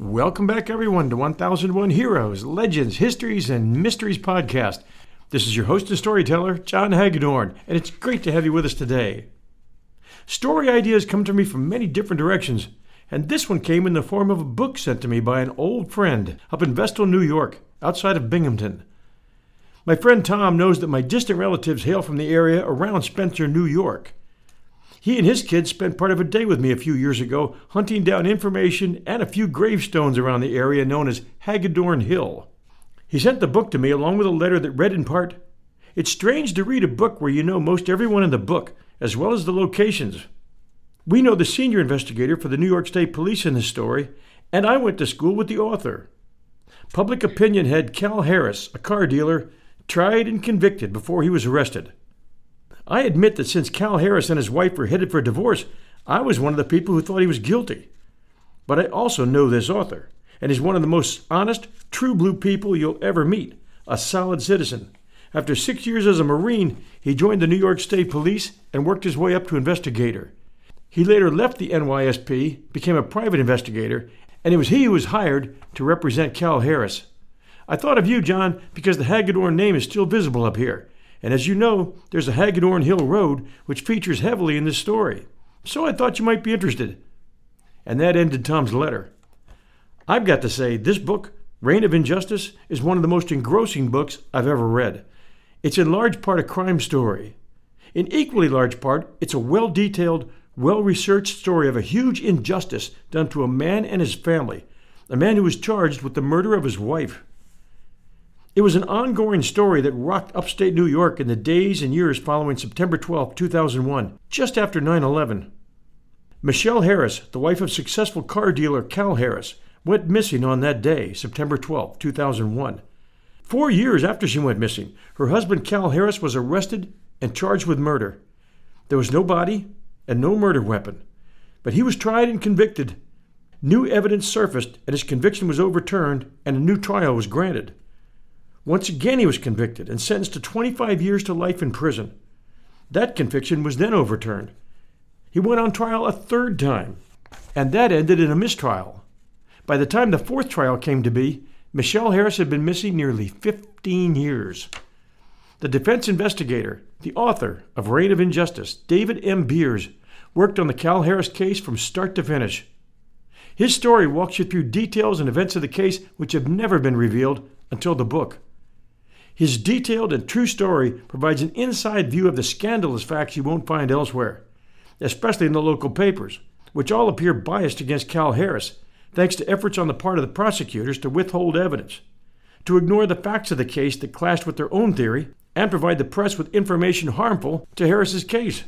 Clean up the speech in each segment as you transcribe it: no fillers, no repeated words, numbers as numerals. Welcome back, everyone, to 1001 Heroes, Legends, Histories, and Mysteries podcast. This is your host and storyteller, John Hagedorn, and it's great to have you with us today. Story ideas come to me from many different directions, and this one came in the form of a book sent to me by an old friend up in Vestal, New York, outside of Binghamton. My friend Tom knows that my distant relatives hail from the area around Spencer, New York. He and his kids spent part of a day with me a few years ago hunting down information and a few gravestones around the area known as Hagedorn Hill. He sent the book to me along with a letter that read in part, "It's strange to read a book where you know most everyone in the book, as well as the locations. We know the senior investigator for the New York State Police in this story, and I went to school with the author. Public opinion head Cal Harris, a car dealer, tried and convicted before he was arrested. I admit that since Cal Harris and his wife were headed for divorce, I was one of the people who thought he was guilty. But I also know this author, and he's one of the most honest, true blue people you'll ever meet, a solid citizen. After 6 years as a Marine, he joined the New York State Police and worked his way up to investigator. He later left the NYSP, became a private investigator, and it was he who was hired to represent Cal Harris. I thought of you, John, because the Hagedorn name is still visible up here. And as you know, there's a Hagedorn Hill Road, which features heavily in this story. So I thought you might be interested." And that ended Tom's letter. I've got to say, this book, Reign of Injustice, is one of the most engrossing books I've ever read. It's in large part a crime story. In equally large part, it's a well-detailed, well-researched story of a huge injustice done to a man and his family, a man who was charged with the murder of his wife. It was an ongoing story that rocked upstate New York in the days and years following September 12, 2001, just after 9/11. Michelle Harris, the wife of successful car dealer Cal Harris, went missing on that day, September 12, 2001. 4 years after she went missing, her husband Cal Harris was arrested and charged with murder. There was no body and no murder weapon, but he was tried and convicted. New evidence surfaced, and his conviction was overturned, and a new trial was granted. Once again, he was convicted and sentenced to 25 years to life in prison. That conviction was then overturned. He went on trial a third time, and that ended in a mistrial. By the time the fourth trial came to be, Michelle Harris had been missing nearly 15 years. The defense investigator, the author of Reign of Injustice, David M. Beers, worked on the Cal Harris case from start to finish. His story walks you through details and events of the case which have never been revealed until the book. His detailed and true story provides an inside view of the scandalous facts you won't find elsewhere, especially in the local papers, which all appear biased against Cal Harris, thanks to efforts on the part of the prosecutors to withhold evidence, to ignore the facts of the case that clashed with their own theory, and provide the press with information harmful to Harris's case.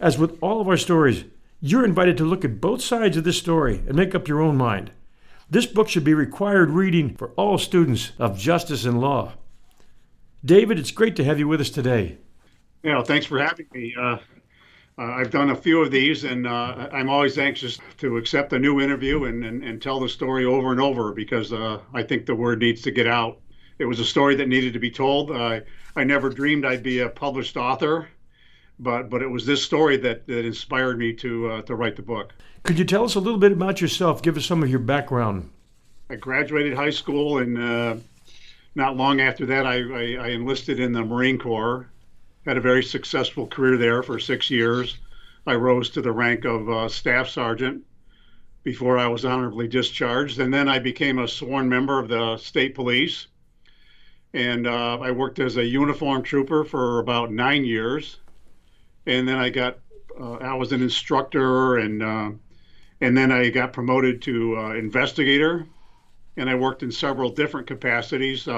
As with all of our stories, you're invited to look at both sides of this story and make up your own mind. This book should be required reading for all students of justice and law. David, it's great to have you with us today. Yeah, well, thanks for having me. I've done a few of these, and I'm always anxious to accept a new interview and tell the story over and over because I think the word needs to get out. It was a story that needed to be told. I never dreamed I'd be a published author, but it was this story that inspired me to write the book. Could you tell us a little bit about yourself? Give us some of your background. I graduated high school and not long after that, I enlisted in the Marine Corps, had a very successful career there for 6 years. I rose to the rank of Staff Sergeant before I was honorably discharged. And then I became a sworn member of the state police. And I worked as a uniformed trooper for about 9 years. And then I was an instructor and then I got promoted to investigator. And I worked in several different capacities,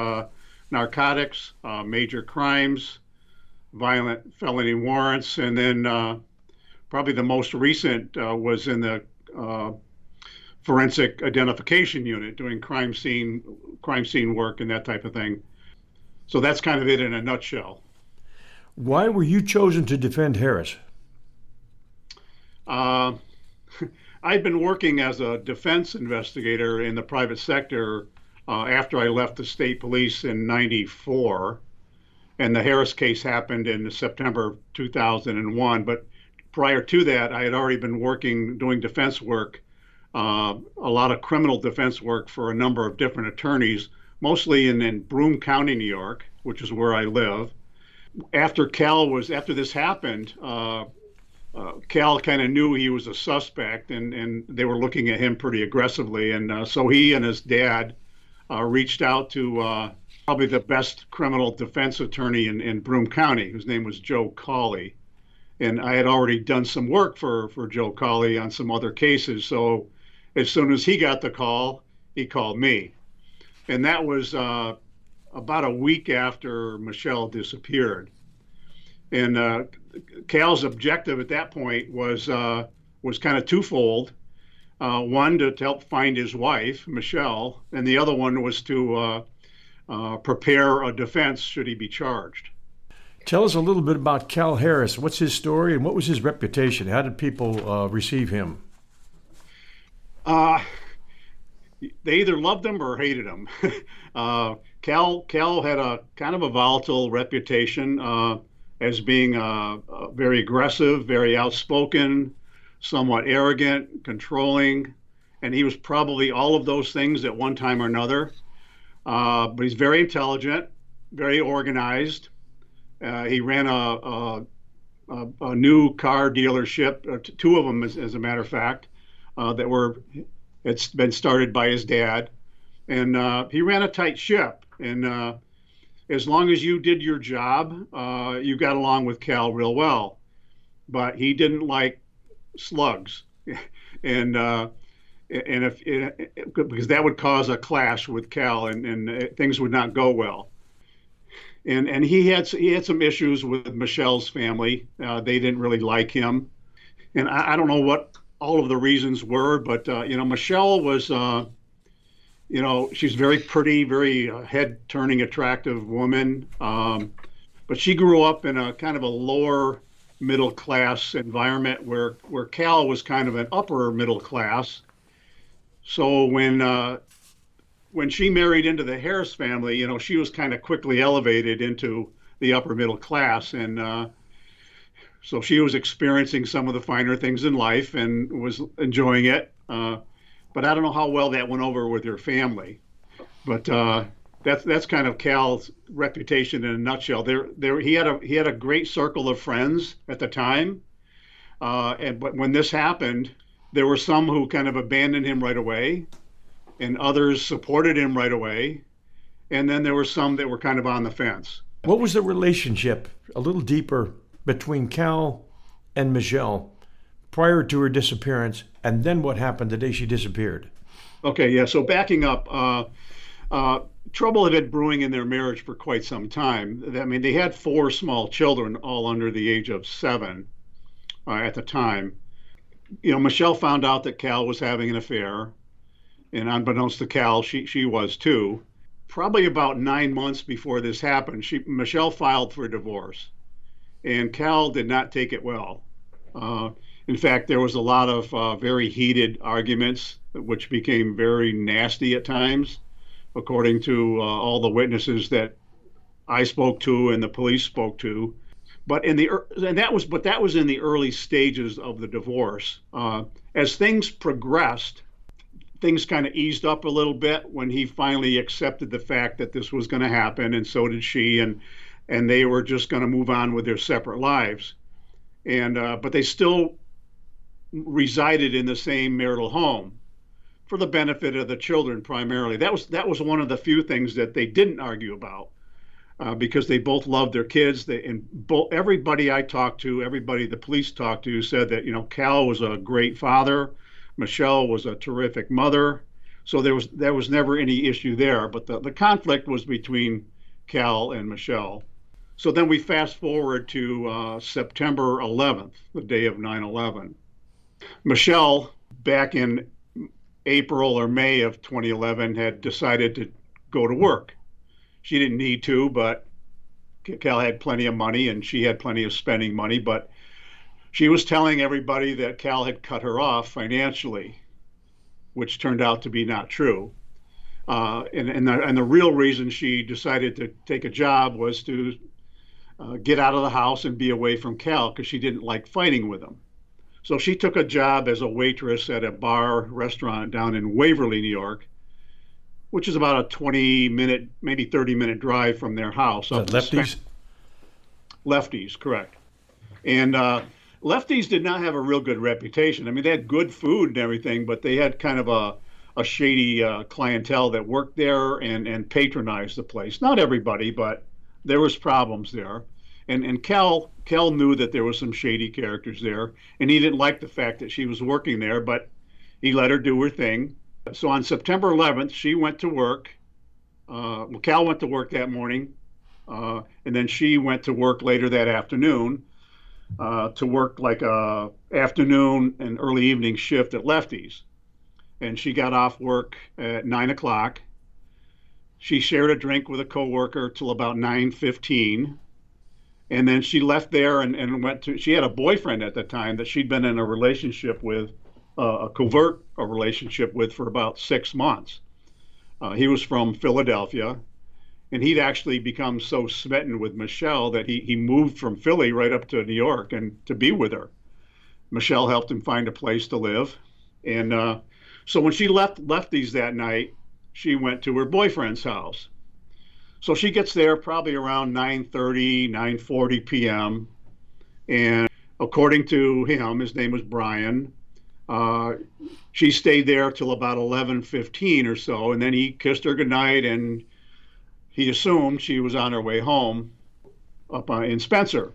narcotics, major crimes, violent felony warrants, and then probably the most recent was in the forensic identification unit, doing crime scene work and that type of thing. So that's kind of it in a nutshell. Why were you chosen to defend Harris? I'd been working as a defense investigator in the private sector after I left the state police in '94, and the Harris case happened in September of 2001. But prior to that, I had already been working, doing defense work a lot of criminal defense work for a number of different attorneys, mostly in Broome County, New York, which is where I live. After this happened, Cal kind of knew he was a suspect, and they were looking at him pretty aggressively. And so he and his dad reached out to probably the best criminal defense attorney in Broome County, whose name was Joe Cawley. And I had already done some work for Joe Cawley on some other cases. So as soon as he got the call, he called me. And that was about a week after Michelle disappeared. And Cal's objective at that point was kind of twofold. One, to help find his wife, Michelle, and the other one was to prepare a defense should he be charged. Tell us a little bit about Cal Harris. What's his story and what was his reputation? How did people receive him? They either loved him or hated him. Cal had a kind of a volatile reputation as being very aggressive, very outspoken, somewhat arrogant, controlling, and he was probably all of those things at one time or another. But he's very intelligent, very organized. He ran a new car dealership, two of them, as a matter of fact, it's been started by his dad. And he ran a tight ship. And as long as you did your job, you got along with Cal real well. But he didn't like slugs. And because that would cause a clash with Cal, and things would not go well. And he had some issues with Michelle's family. They didn't really like him, and I don't know what all of the reasons were, but Michelle was, she's very pretty, very head-turning, attractive woman, but she grew up in a kind of a lower middle class environment where Cal was kind of an upper middle class. So when she married into the Harris family, she was kind of quickly elevated into the upper middle class. And so she was experiencing some of the finer things in life and was enjoying it. But I don't know how well that went over with her family. But that's kind of Cal's reputation in a nutshell. He had a great circle of friends at the time. But when this happened, there were some who kind of abandoned him right away, and others supported him right away. And then there were some that were kind of on the fence. What was the relationship, a little deeper, between Cal and Michelle prior to her disappearance, and then what happened the day she disappeared? Okay, yeah, so backing up, trouble had been brewing in their marriage for quite some time. I mean, they had four small children, all under the age of 7 at the time. Michelle found out that Cal was having an affair, and unbeknownst to Cal, she was too. Probably about 9 months before this happened, Michelle filed for divorce, and Cal did not take it well. In fact, there was a lot of very heated arguments, which became very nasty at times, according to all the witnesses that I spoke to and the police spoke to. But that was in the early stages of the divorce. As things progressed, things kind of eased up a little bit when he finally accepted the fact that this was going to happen, and so did she, and they were just going to move on with their separate lives. And but they still resided in the same marital home for the benefit of the children primarily. That was one of the few things that they didn't argue about, because they both loved their kids. Everybody I talked to, everybody the police talked to, said that Cal was a great father. Michelle was a terrific mother, so there was never any issue there. But the conflict was between Cal and Michelle. So then we fast forward to September 11th, the day of 9/11. Michelle, back in April or May of 2011, had decided to go to work. She didn't need to, but Cal had plenty of money and she had plenty of spending money, but she was telling everybody that Cal had cut her off financially, which turned out to be not true. And the real reason she decided to take a job was to get out of the house and be away from Cal, because she didn't like fighting with him. So she took a job as a waitress at a bar restaurant down in Waverly, New York, which is about a 20-minute, maybe 30-minute drive from their house. Up Lefties? Lefties, correct. And Lefties did not have a real good reputation. I mean, they had good food and everything, but they had kind of a shady clientele that worked there and patronized the place. Not everybody, but there was problems there. And Cal knew that there were some shady characters there, and he didn't like the fact that she was working there, but he let her do her thing. So on September 11th, she went to work. Cal went to work that morning, and then she went to work later that afternoon to work like a afternoon and early evening shift at Lefties. And she got off work at 9 o'clock. She shared a drink with a coworker till about 9:15. And then she left there and went to, she had a boyfriend at the time that she'd been in a relationship with, a relationship with for about 6 months. He was from Philadelphia, and he'd actually become so smitten with Michelle that he moved from Philly right up to New York and to be with her. Michelle helped him find a place to live. And so when she left Lefties that night, she went to her boyfriend's house. So she gets there probably around 9:30, 9:40 p.m. And according to him, his name was Brian, she stayed there till about 11:15 or so. And then he kissed her goodnight, and he assumed she was on her way home up in Spencer.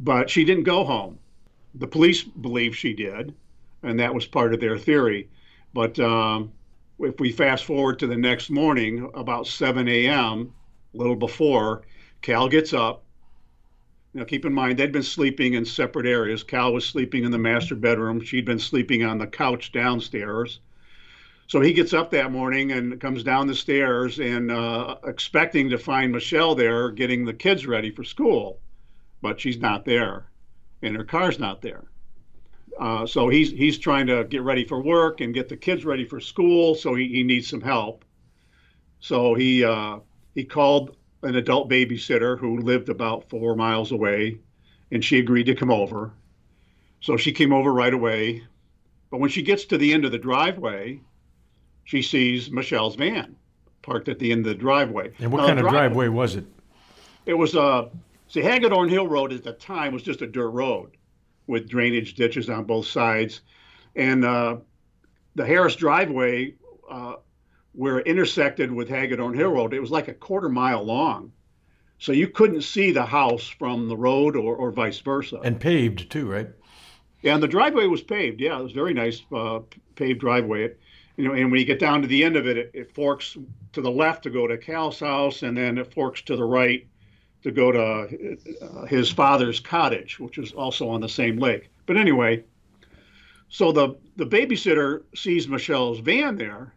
But she didn't go home. The police believe she did, and that was part of their theory. But if we fast forward to the next morning, about 7 a.m., a little before, Cal gets up. Now, keep in mind, they'd been sleeping in separate areas. Cal was sleeping in the master bedroom. She'd been sleeping on the couch downstairs. So he gets up that morning and comes down the stairs and expecting to find Michelle there getting the kids ready for school. But she's not there, and her car's not there. So he's trying to get ready for work and get the kids ready for school, so he needs some help. So he called an adult babysitter who lived about 4 miles away, and she agreed to come over. So she came over right away. But when she gets to the end of the driveway, she sees Michelle's van parked at the end of the driveway. And what kind of driveway was it? It was see, Hagedorn Hill Road at the time was just a dirt road with drainage ditches on both sides. And the Harris driveway, where it intersected with Hagedorn Hill Road, it was like a quarter mile long. So you couldn't see the house from the road or vice versa. And paved too, right? Yeah, and the driveway was paved. Yeah, it was a very nice paved driveway. And when you get down to the end of it, it forks to the left to go to Cal's house, and then it forks to the right to go to his father's cottage, which is also on the same lake. But anyway, so the babysitter sees Michelle's van there,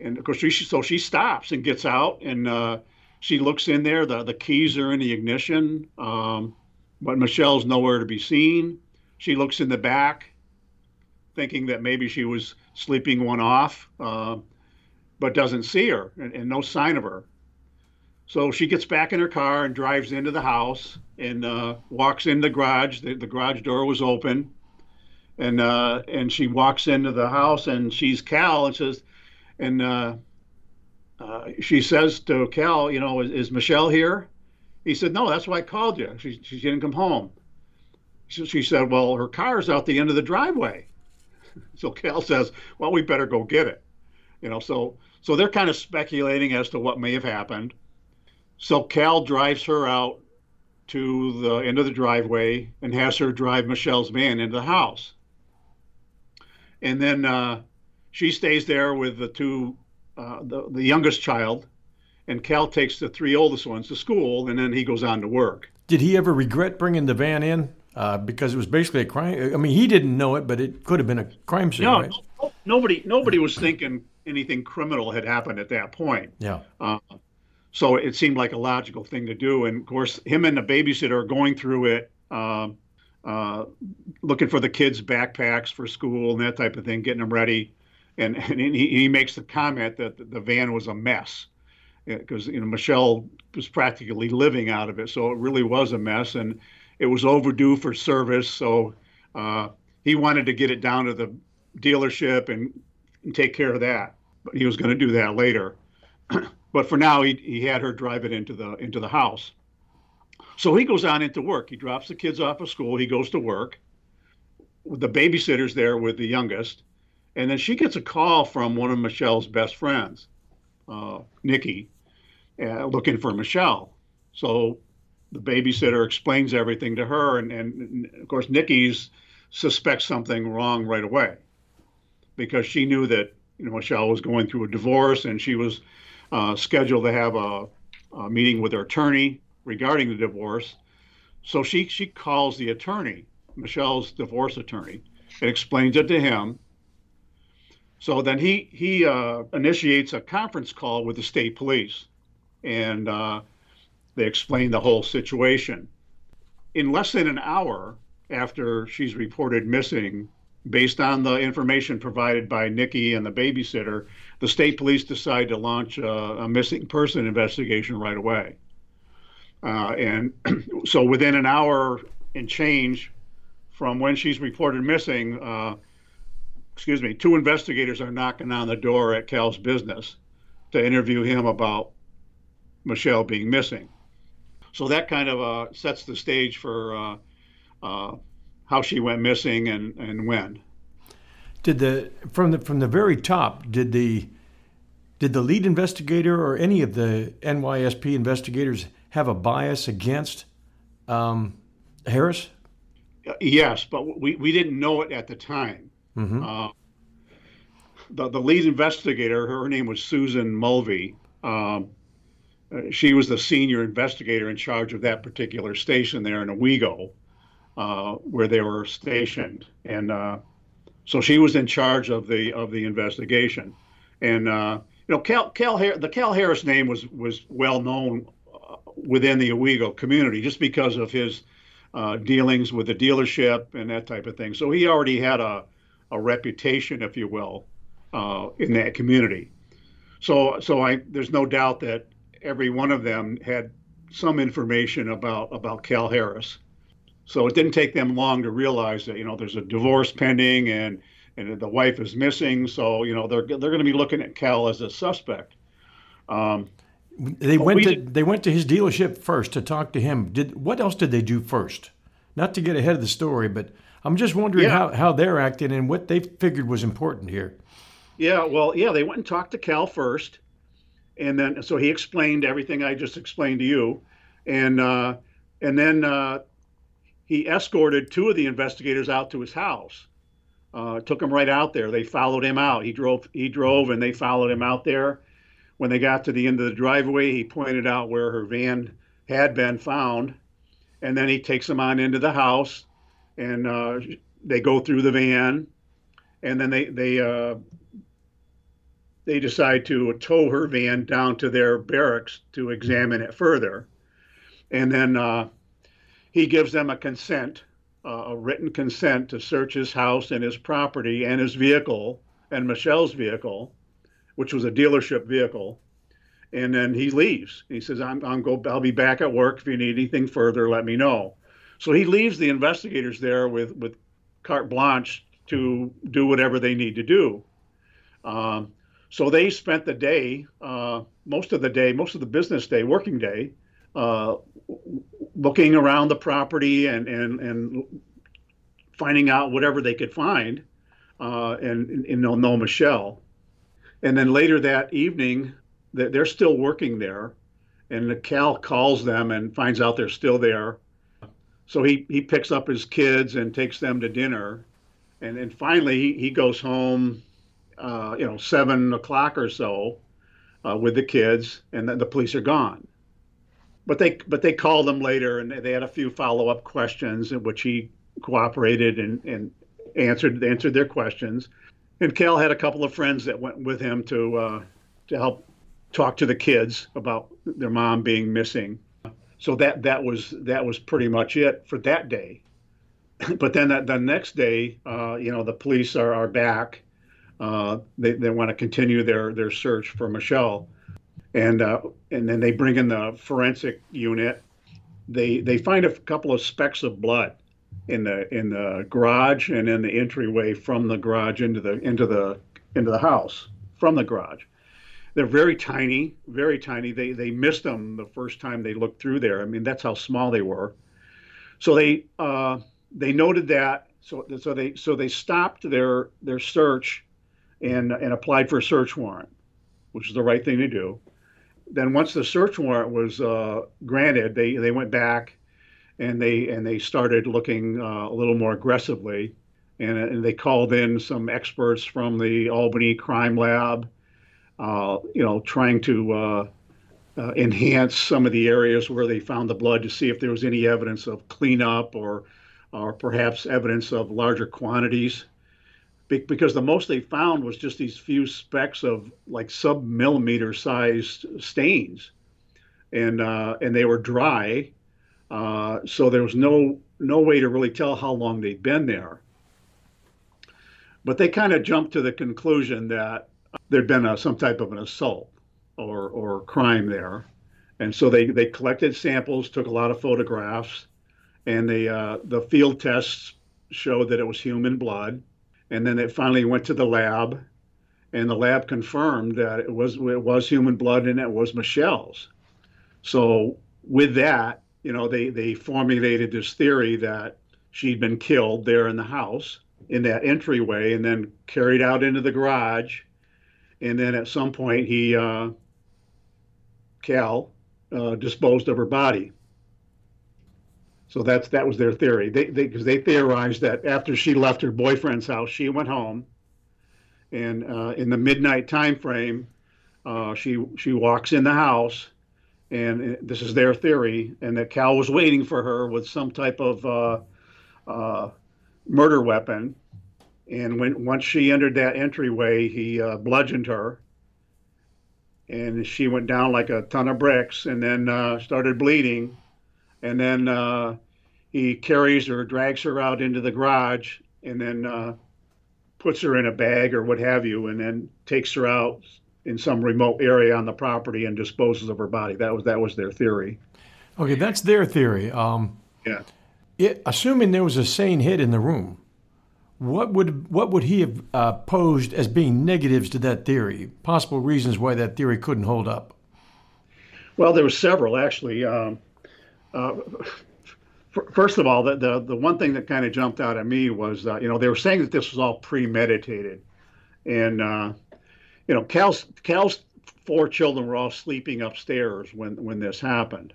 and of course, so she stops and gets out, and she looks in there. The keys are in the ignition, but Michelle's nowhere to be seen. She looks in the back, thinking that maybe she was sleeping one off, but doesn't see her, and no sign of her. So she gets back in her car and drives into the house and walks in the garage. The garage door was open, and she walks into the house, and she's Cal, and says, and she says to Cal, is Michelle here? He said, no, that's why I called you. She didn't come home. So she said, well, her car's out the end of the driveway. So Cal says, well, we better go get it. So they're kind of speculating as to what may have happened. So Cal drives her out to the end of the driveway and has her drive Michelle's van into the house. And then she stays there with the two, the youngest child, and Cal takes the three oldest ones to school, and then he goes on to work. Did he ever regret bringing the van in? Because it was basically a crime. I mean, he didn't know it, but it could have been a crime scene, right? No, nobody was thinking anything criminal had happened at that point. Yeah. So it seemed like a logical thing to do. And, of course, him and the babysitter are going through it, looking for the kids' backpacks for school and that type of thing, getting them ready. And he makes the comment that the van was a mess because, Michelle was practically living out of it. So it really was a mess, and it was overdue for service. So he wanted to get it down to the dealership and take care of that. But he was going to do that later. But for now, he had her drive it into the house. So he goes on into work. He drops the kids off of school. He goes to work. The babysitter's there with the youngest. And then she gets a call from one of Michelle's best friends, Nikki, looking for Michelle. So the babysitter explains everything to her. And of course, Nikki's suspects something wrong right away, because she knew that, you know, Michelle was going through a divorce, and she was scheduled to have a meeting with her attorney regarding the divorce. So she calls the attorney, Michelle's divorce attorney, and explains it to him. So then he initiates a conference call with the state police, and they explain the whole situation. In less than an hour after she's reported missing, based on the information provided by Nikki and the babysitter, the state police decide to launch a missing person investigation right away. And so within an hour and change from when she's reported missing, two investigators are knocking on the door at Cal's business to interview him about Michelle being missing. So that kind of sets the stage for how she went missing and when. From the very top, did the lead investigator or any of the NYSP investigators have a bias against Harris? Yes, but we didn't know it at the time. Mm-hmm. The lead investigator, her name was Susan Mulvey. She was the senior investigator in charge of that particular station there in Owego, where they were stationed. And so she was in charge of the investigation. And you know, Cal Harris name was well known within the Owego community, just because of his dealings with the dealership and that type of thing. So he already had a reputation, if you will, in that community. So there's no doubt that every one of them had some information about Cal Harris. So it didn't take them long to realize that, you know, there's a divorce pending and the wife is missing. So, you know, they're going to be looking at Cal as a suspect. They went to his dealership first to talk to him. What else did they do first? Not to get ahead of the story, but I'm just wondering how they're acting and what they figured was important here. Yeah, well, yeah, they went and talked to Cal first. And then, so he explained everything I just explained to you. And then he escorted two of the investigators out to his house, took them right out there. They followed him out. He drove and they followed him out there. When they got to the end of the driveway, he pointed out where her van had been found. And then he takes them on into the house, and they go through the van. And then they decide to tow her van down to their barracks to examine it further. And then he gives them a consent, a written consent, to search his house and his property and his vehicle and Michelle's vehicle, which was a dealership vehicle. And then he leaves. He says, I'll be back at work. If you need anything further, let me know. So he leaves the investigators there with carte blanche to do whatever they need to do. So they spent the day, most of the business day, working day, looking around the property and finding out whatever they could find, and they'll know Michelle. And then later that evening, they're still working there, and Cal calls them and finds out they're still there. So he picks up his kids and takes them to dinner, and finally he goes home, 7 o'clock or so, with the kids, and then the police are gone. But they called him later, and they had a few follow-up questions in which he cooperated and answered their questions. And Cal had a couple of friends that went with him to help talk to the kids about their mom being missing. So that was pretty much it for that day. But then the next day, the police are back. They want to continue their search for Michelle. And then they bring in the forensic unit. They find a couple of specks of blood in the garage and in the entryway from the garage into the house from the garage. They're very tiny, very tiny. They missed them the first time they looked through there. I mean, that's how small they were. So they noted that. So they stopped their search and applied for a search warrant, which is the right thing to do. Then once the search warrant was granted, they went back and they started looking a little more aggressively, and they called in some experts from the Albany Crime Lab, trying to enhance some of the areas where they found the blood to see if there was any evidence of cleanup or perhaps evidence of larger quantities, because the most they found was just these few specks of like sub-millimeter sized stains, and they were dry, so there was no way to really tell how long they'd been there. But they kind of jumped to the conclusion that there'd been some type of an assault or crime there. And so they collected samples, took a lot of photographs, and the field tests showed that it was human blood. And then it finally went to the lab, and the lab confirmed that it was human blood and it was Michelle's. So with that, they formulated this theory that she'd been killed there in the house in that entryway and then carried out into the garage. And then at some point, Cal disposed of her body. So that was their theory. Because they theorized that after she left her boyfriend's house, she went home, and in the midnight time frame, she walks in the house, and this is their theory, and that Cal was waiting for her with some type of murder weapon. And once she entered that entryway, he bludgeoned her, and she went down like a ton of bricks, and then started bleeding, and then he carries her, drags her out into the garage, and then puts her in a bag or what have you, and then takes her out in some remote area on the property and disposes of her body. That was their theory. Okay, that's their theory. Yeah. Assuming there was a sane head in the room, what would he have posed as being negatives to that theory? Possible reasons why that theory couldn't hold up? Well, there were several, actually. First of all, the one thing that kind of jumped out at me was, they were saying that this was all premeditated. And, Cal's four children were all sleeping upstairs when this happened,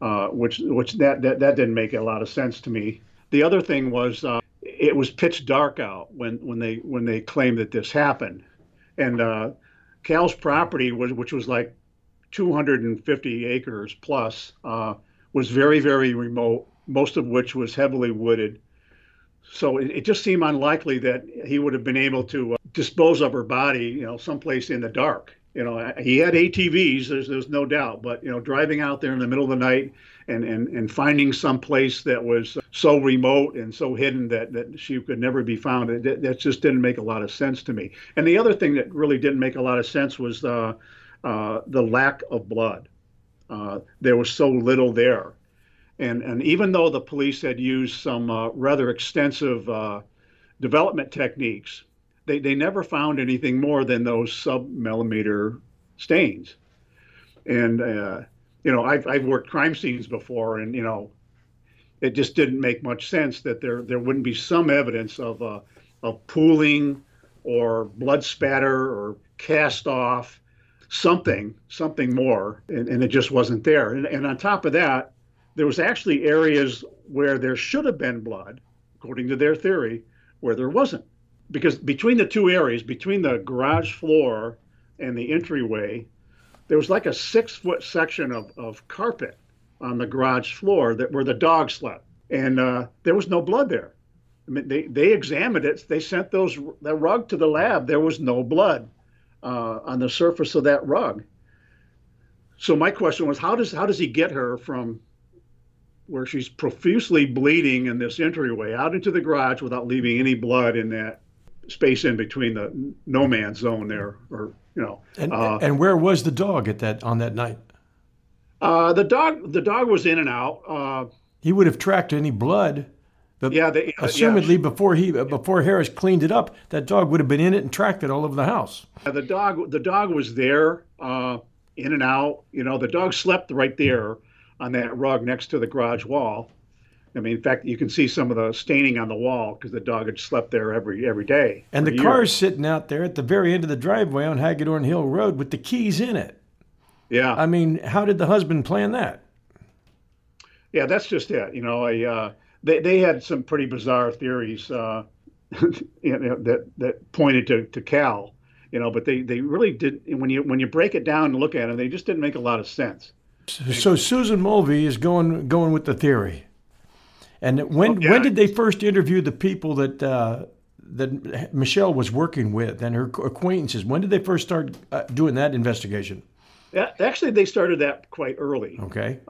which didn't make a lot of sense to me. The other thing was... it was pitch dark out when they claimed that this happened, and Cal's property which was like 250 acres plus, was very, very remote, most of which was heavily wooded. So it just seemed unlikely that he would have been able to dispose of her body, someplace in the dark. He had ATVs. There's no doubt, but driving out there in the middle of the night and finding some place that was so remote and so hidden that she could never be found, that just didn't make a lot of sense to me. And the other thing that really didn't make a lot of sense was the lack of blood. There was so little there, and even though the police had used some rather extensive development techniques, They never found anything more than those sub-millimeter stains. And, I've worked crime scenes before, and, it just didn't make much sense that there wouldn't be some evidence of pooling or blood spatter or cast off, something more, and it just wasn't there. And on top of that, there was actually areas where there should have been blood, according to their theory, where there wasn't. Because between the two areas, between the garage floor and the entryway, there was like a 6-foot section of carpet on the garage floor where the dog slept. And there was no blood there. I mean, they examined it. They sent that rug to the lab. There was no blood on the surface of that rug. So my question was, how does he get her from where she's profusely bleeding in this entryway out into the garage without leaving any blood in that space in between the no man's zone there, and where was the dog on that night? The dog was in and out. He would have tracked any blood Assumedly, before Harris cleaned it up, that dog would have been in it and tracked it all over the house. The dog was there, in and out. You know, the dog slept right there on that rug next to the garage wall. I mean, in fact, you can see some of the staining on the wall because the dog had slept there every day. And the car's sitting out there at the very end of the driveway on Hagedorn Hill Road with the keys in it. Yeah. I mean, how did the husband plan that? Yeah, that's just it. You know, they had some pretty bizarre theories you know, that pointed to Cal, you know, but they really did. When you break it down and look at them, they just didn't make a lot of sense. So Susan Mulvey is going with the theory. And when did they first interview the people that Michelle was working with and her acquaintances? When did they first start doing that investigation? Actually, they started that quite early. Okay.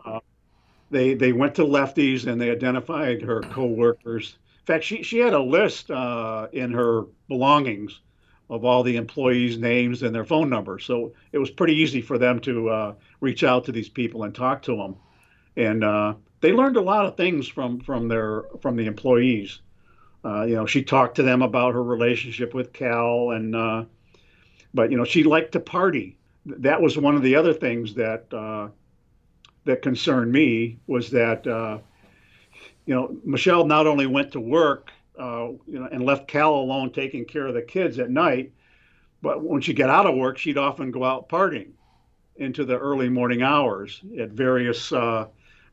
They went to Lefties and they identified her coworkers. In fact, she had a list in her belongings of all the employees' names and their phone numbers. So it was pretty easy for them to reach out to these people and talk to them. And they learned a lot of things from the employees. You know, she talked to them about her relationship with Cal, and but you know, she liked to party. That was one of the other things that concerned me was that you know, Michelle not only went to work, you know, and left Cal alone taking care of the kids at night, but when she got out of work, she'd often go out partying into the early morning hours at various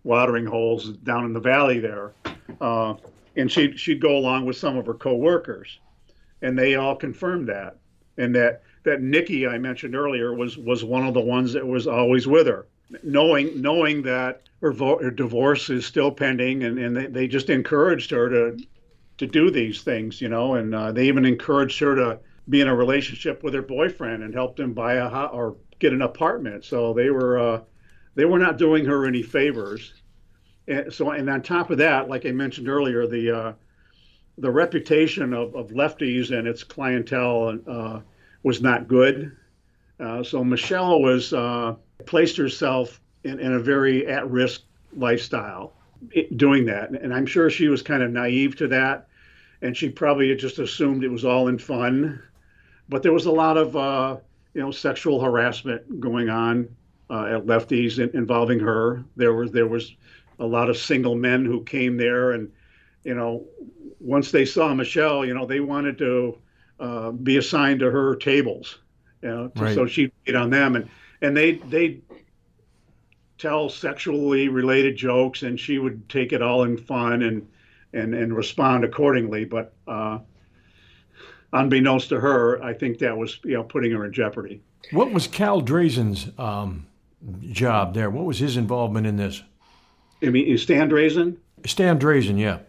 watering holes down in the valley there, and she'd go along with some of her coworkers, and they all confirmed that. And that Nikki I mentioned earlier was one of the ones that was always with her, knowing that her divorce is still pending, and they just encouraged her to do these things, you know, and they even encouraged her to be in a relationship with her boyfriend and helped him buy or get an apartment. So they were not doing her any favors. And so, and on top of that, like I mentioned earlier, the reputation of Lefties and its clientele was not good. So Michelle was placed herself in a very at-risk lifestyle doing that. And I'm sure she was kind of naive to that. And she probably had just assumed it was all in fun. But there was a lot of, you know, sexual harassment going on at Lefties involving her. There was a lot of single men who came there, and you know, once they saw Michelle, you know, they wanted to be assigned to her tables, you know, right. So she'd wait on them, and they tell sexually related jokes, and she would take it all in fun and respond accordingly. But unbeknownst to her, I think that was, you know, putting her in jeopardy. What was Cal Drazen's job there? What was his involvement in this? I mean, Stan Drazen? Stan Drazen, yeah.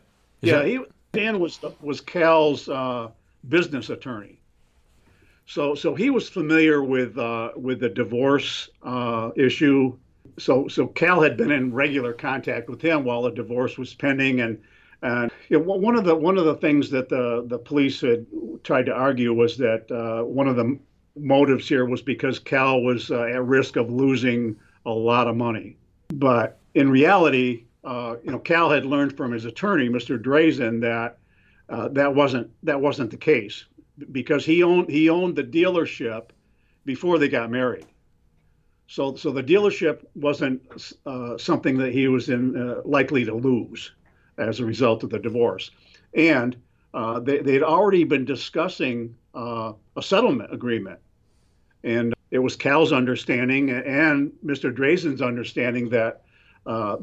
Stan was Cal's business attorney. So he was familiar with the divorce issue. So Cal had been in regular contact with him while the divorce was pending, and you know, one of the things that the police had tried to argue was that one of the motives here was because Cal was at risk of losing a lot of money. But in reality, you know, Cal had learned from his attorney, Mr. Drazen, that that wasn't the case, because he owned the dealership before they got married. So the dealership wasn't something that he was likely to lose as a result of the divorce. And they'd already been discussing a settlement agreement. And it was Cal's understanding and Mr. Drazen's understanding that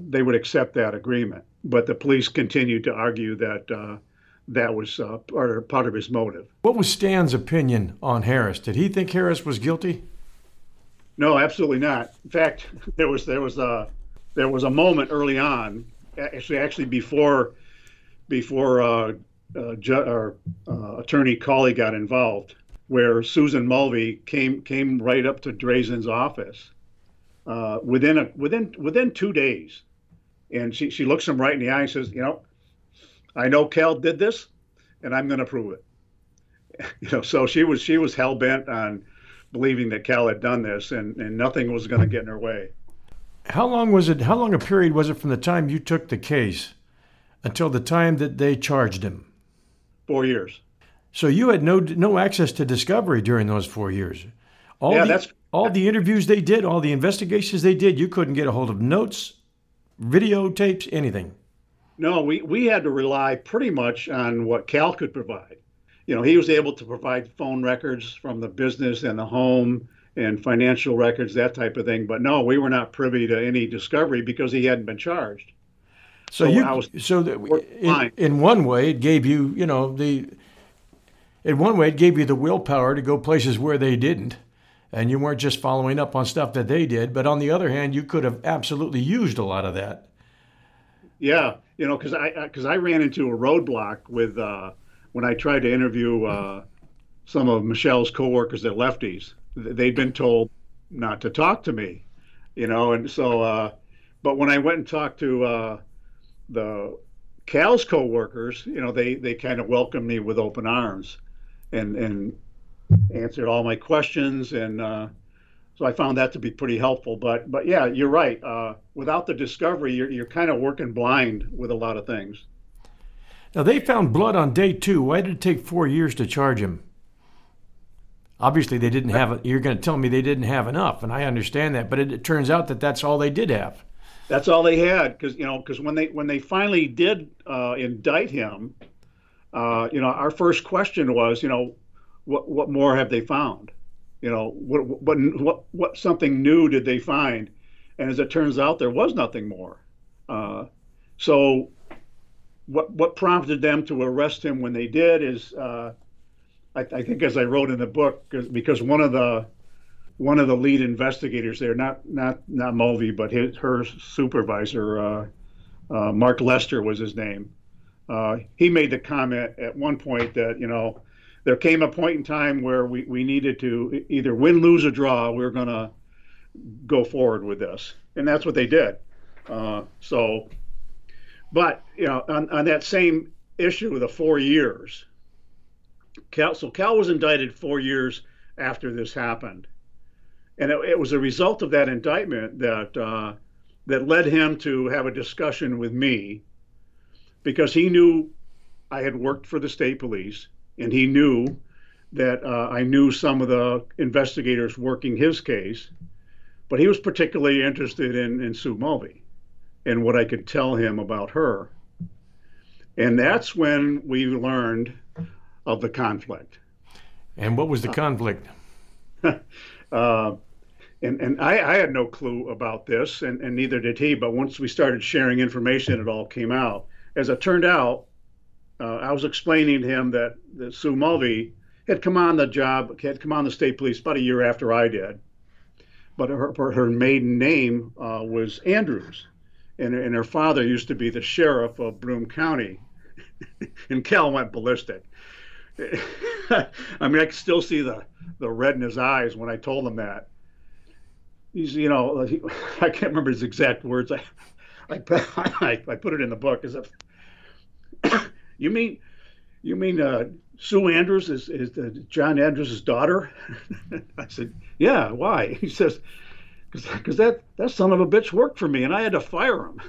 they would accept that agreement. But the police continued to argue that that was part of his motive. What was Stan's opinion on Harris? Did he think Harris was guilty? No, absolutely not. In fact, there was a moment early on, actually before Attorney Cawley got involved, where Susan Mulvey came right up to Drazen's office within 2 days, and she looks him right in the eye and says, you know, I know Cal did this, and I'm going to prove it. You know, so she was hell bent on believing that Cal had done this, and nothing was going to get in her way. How long a period was it from the time you took the case until the time that they charged him? 4 years. So you had no access to discovery during those 4 years. All the interviews they did, all the investigations they did, you couldn't get a hold of notes, videotapes, anything. No, we had to rely pretty much on what Cal could provide. You know, he was able to provide phone records from the business and the home and financial records, that type of thing. But no, we were not privy to any discovery because he hadn't been charged. In one way, it gave you the willpower to go places where they didn't, and you weren't just following up on stuff that they did. But on the other hand, you could have absolutely used a lot of that. Yeah, you know, because I ran into a roadblock with when I tried to interview some of Michelle's coworkers at Lefties. They'd been told not to talk to me, you know, and so. But when I went and talked to the Cal's coworkers, you know, they kind of welcomed me with open arms, and answered all my questions, and so I found that to be pretty helpful. But yeah, you're right. Without the discovery, you're kind of working blind with a lot of things. Now they found blood on day 2. Why did it take 4 years to charge him? Obviously, they didn't have. You're going to tell me they didn't have enough, and I understand that. But it turns out that that's all they did have. That's all they had, because when they finally did indict him, you know, our first question was, you know, what more have they found? You know, what something new did they find? And as it turns out, there was nothing more. So what prompted them to arrest him when they did is, I think, as I wrote in the book, because one of the lead investigators there, not Mulvey, but her supervisor, Mark Lester was his name. He made the comment at one point that, you know, there came a point in time where we needed to either win, lose, or draw. We were going to go forward with this. And that's what they did. But, you know, on that same issue, the 4 years, Cal was indicted 4 years after this happened. And it was a result of that indictment that led him to have a discussion with me, because he knew I had worked for the state police, and he knew that I knew some of the investigators working his case, but he was particularly interested in Sue Mulvey and what I could tell him about her. And that's when we learned of the conflict. And what was the conflict? And I had no clue about this, and neither did he, but once we started sharing information, it all came out. As it turned out, I was explaining to him that Sue Mulvey had come on the state police about a year after I did, but her maiden name was Andrews, and her father used to be the sheriff of Broome County, and Cal went ballistic. I mean, I could still see the red in his eyes when I told him that. He's, you know, I can't remember his exact words. I put it in the book. As if you mean Sue Andrews is John Andrews' daughter? I said, yeah. Why? He says, because that son of a bitch worked for me, and I had to fire him.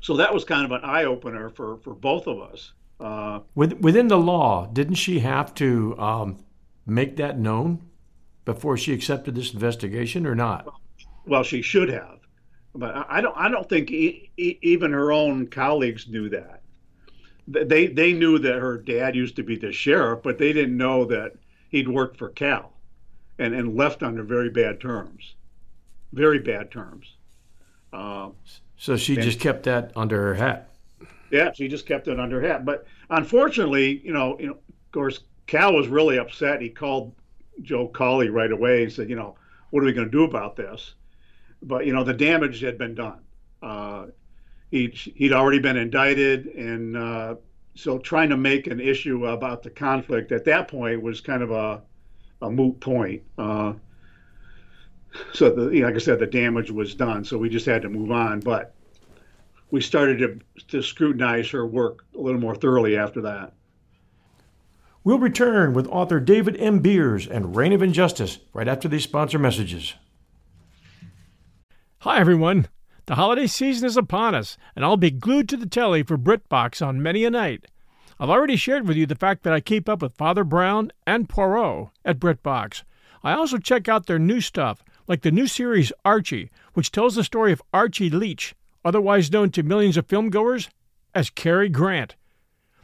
So that was kind of an eye opener for both of us. Within the law, didn't she have to make that known before she accepted this investigation, or not? Well, she should have, but I don't think even her own colleagues knew that. They knew that her dad used to be the sheriff, but they didn't know that he'd worked for Cal, and left under very bad terms. So she just kept that under her hat. Yeah, she just kept it under her hat. But unfortunately, you know, of course, Cal was really upset. He called Joe Cawley right away and said, you know, what are we going to do about this? But, you know, the damage had been done. He'd already been indicted. And so trying to make an issue about the conflict at that point was kind of a moot point. Like I said, the damage was done. So we just had to move on. But we started to scrutinize her work a little more thoroughly after that. We'll return with author David M. Beers and Reign of Injustice right after these sponsor messages. Hi, everyone. The holiday season is upon us, and I'll be glued to the telly for BritBox on many a night. I've already shared with you the fact that I keep up with Father Brown and Poirot at BritBox. I also check out their new stuff, like the new series Archie, which tells the story of Archie Leach, otherwise known to millions of filmgoers as Cary Grant.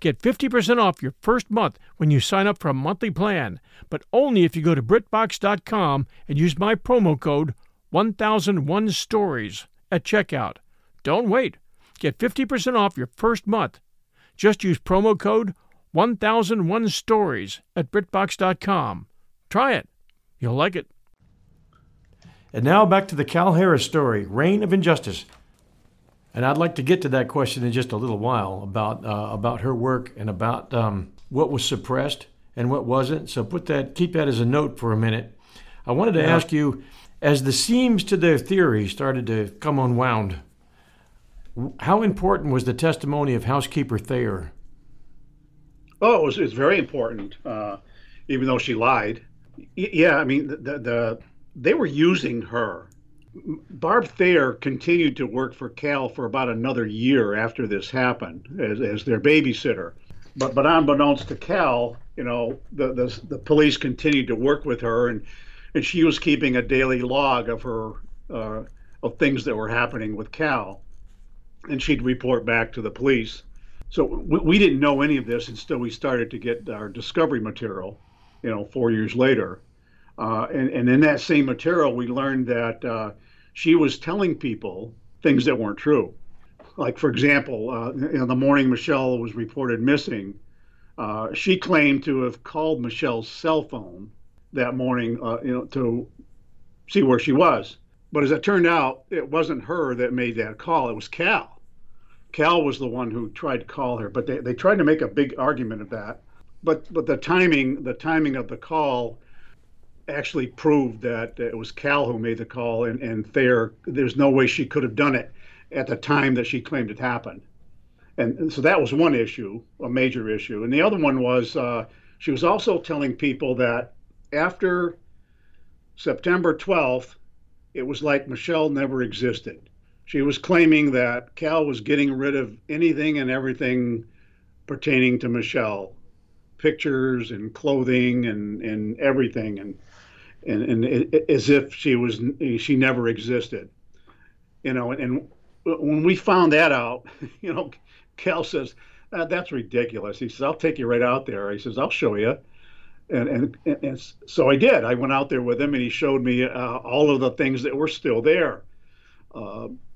Get 50% off your first month when you sign up for a monthly plan, but only if you go to BritBox.com and use my promo code 1001STORIES at checkout. Don't wait. Get 50% off your first month. Just use promo code 1001STORIES at BritBox.com. Try it. You'll like it. And now back to the Cal Harris story, Reign of Injustice. And I'd like to get to that question in just a little while about her work and about what was suppressed and what wasn't. So keep that as a note for a minute. I wanted to ask you, as the seams to their theory started to come unwound, how important was the testimony of housekeeper Thayer? Oh, it was very important, even though she lied. Yeah, I mean, they were using her. Barb Thayer continued to work for Cal for about another year after this happened as their babysitter. But unbeknownst to Cal, the police continued to work with her, and she was keeping a daily log of her of things that were happening with Cal, and she'd report back to the police. So we didn't know any of this until we started to get our discovery material, 4 years later. And in that same material, we learned that she was telling people things that weren't true. Like, for example, the morning Michelle was reported missing, she claimed to have called Michelle's cell phone that morning, to see where she was. But as it turned out, it wasn't her that made that call. It was Cal. Cal was the one who tried to call her, but they tried to make a big argument of that. But the timing of the call actually proved that it was Cal who made the call, and there's no way she could have done it at the time that she claimed it happened. And so that was one issue, a major issue. And the other one was she was also telling people that after September 12th, it was like Michelle never existed. She was claiming that Cal was getting rid of anything and everything pertaining to Michelle, pictures and clothing and everything, and as if she never existed, and when we found that out, Cal says, that's ridiculous. He says, I'll take you right out there. He says, I'll show you. And so I did. I went out there with him, and he showed me all of the things that were still there.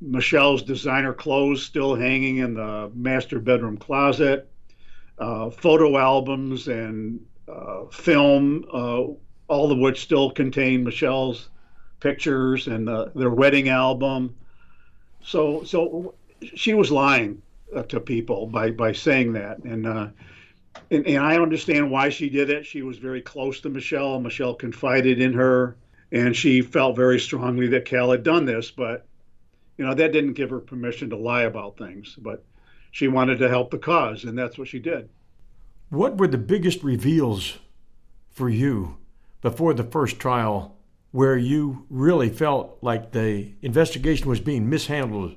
Michelle's designer clothes still hanging in the master bedroom closet, photo albums and film, all of which still contain Michelle's pictures and their wedding album. So she was lying to people by saying that. And I understand why she did it. She was very close to Michelle. Michelle confided in her, and she felt very strongly that Cal had done this. But, that didn't give her permission to lie about things. But she wanted to help the cause, and that's what she did. What were the biggest reveals for you before the first trial where you really felt like the investigation was being mishandled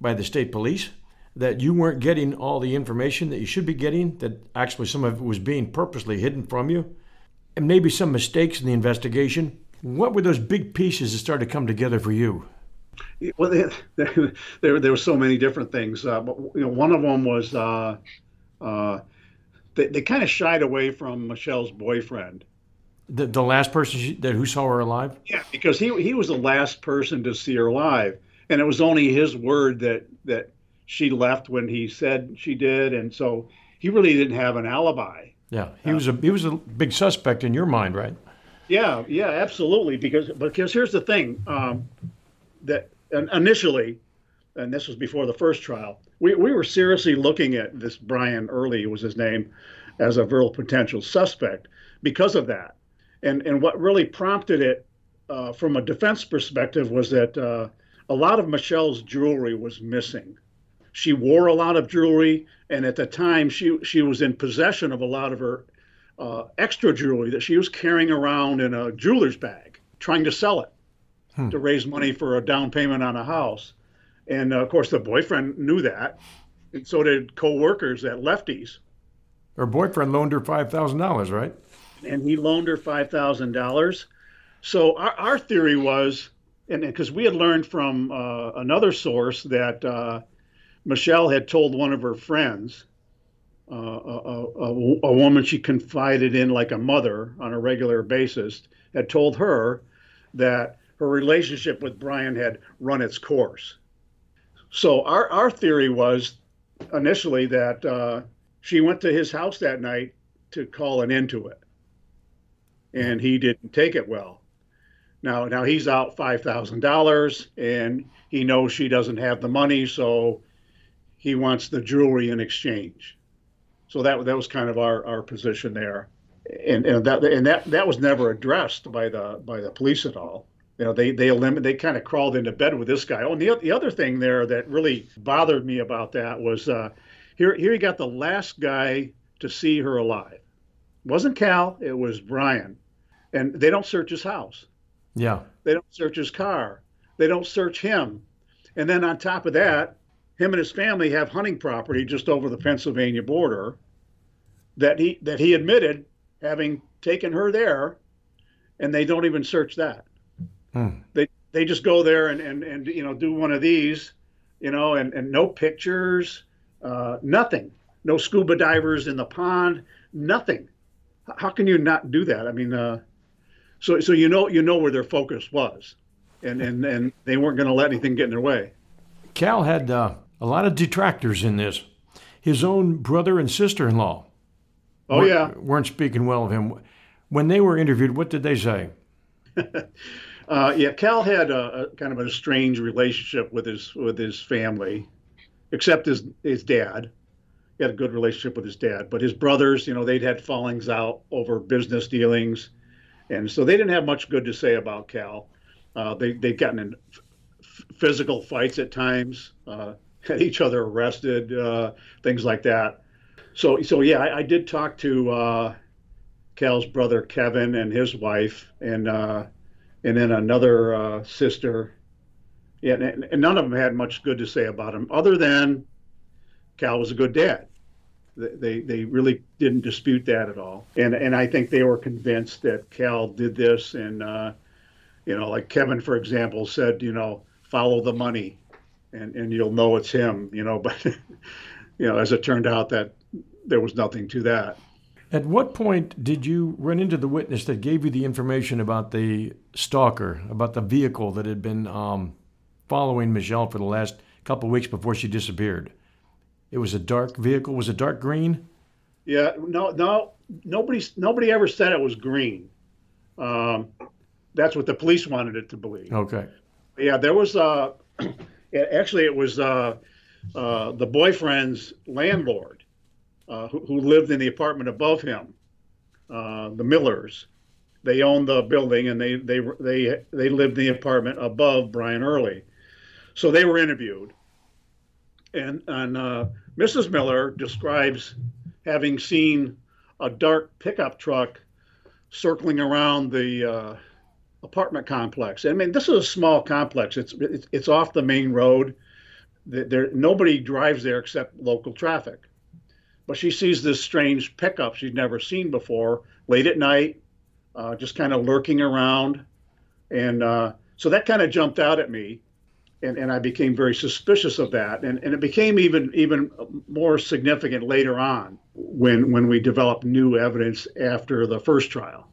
by the state police? That you weren't getting all the information that you should be getting, that actually some of it was being purposely hidden from you, and maybe some mistakes in the investigation? What were those big pieces that started to come together for you? Well, there were so many different things. But one of them was they kind of shied away from Michelle's boyfriend. The last person who saw her alive? Yeah, because he was the last person to see her alive, and it was only his word that she left when he said she did, and so he really didn't have an alibi. Yeah, he was a big suspect in your mind, right? Yeah, absolutely. Because here's the thing, that initially, and this was before the first trial, we were seriously looking at this Brian Early, was his name, as a real potential suspect because of that. And what really prompted it from a defense perspective was that a lot of Michelle's jewelry was missing. She wore a lot of jewelry, and at the time she was in possession of a lot of her extra jewelry that she was carrying around in a jeweler's bag, trying to sell it to raise money for a down payment on a house. And of course, the boyfriend knew that, and so did co-workers at Lefties. Her boyfriend loaned her $5,000, right? And he loaned her $5,000. So our theory was, and because we had learned from another source that Michelle had told one of her friends, a woman she confided in like a mother on a regular basis, had told her that her relationship with Brian had run its course. So our theory was initially that she went to his house that night to call an end to it, and he didn't take it well. Now he's out $5,000, and he knows she doesn't have the money, so he wants the jewelry in exchange. So that was kind of our position there, and that was never addressed by the police at all. You know, they kind of crawled into bed with this guy. Oh, and the other thing there that really bothered me about that was here you got the last guy to see her alive. It wasn't Cal, it was Brian, and they don't search his house. Yeah. They don't search his car. They don't search him. And then on top of that, him and his family have hunting property just over the Pennsylvania border that he admitted having taken her there, and they don't even search that. They just go there and you know, do one of these, you know, and no pictures, nothing. No scuba divers in the pond, nothing. How can you not do that? I mean, so you know where their focus was, and they weren't going to let anything get in their way. Cal had a lot of detractors in this. His own brother and sister-in-law weren't speaking well of him. When they were interviewed, what did they say? Cal had a kind of a strange relationship with his family, except his dad. He had a good relationship with his dad, but his brothers, you know, they'd had fallings out over business dealings, and so they didn't have much good to say about Cal. They'd gotten in physical fights at times, had each other arrested, things like that. So I did talk to Cal's brother Kevin and his wife, and then another sister. Yeah, and none of them had much good to say about him, other than Cal was a good dad. They really didn't dispute that at all, and I think they were convinced that Cal did this. And you know, like Kevin, for example, said, you know, follow the money, and you'll know it's him. You know, but you know, as it turned out, that there was nothing to that. At what point did you run into the witness that gave you the information about the stalker, about the vehicle that had been following Michelle for the last couple of weeks before she disappeared? It was a dark vehicle. Was it dark green? Yeah, no. Nobody ever said it was green. That's what the police wanted it to believe. Okay. Yeah, there was actually it was the boyfriend's landlord who lived in the apartment above him. The Millers, they owned the building, and they lived in the apartment above Brian Early, so they were interviewed. And Mrs. Miller describes having seen a dark pickup truck circling around the apartment complex. I mean, this is a small complex. It's off the main road. There nobody drives there except local traffic. But she sees this strange pickup she'd never seen before, late at night, just kind of lurking around. And so that kind of jumped out at me. And I became very suspicious of that, and it became even more significant later on when we developed new evidence after the first trial,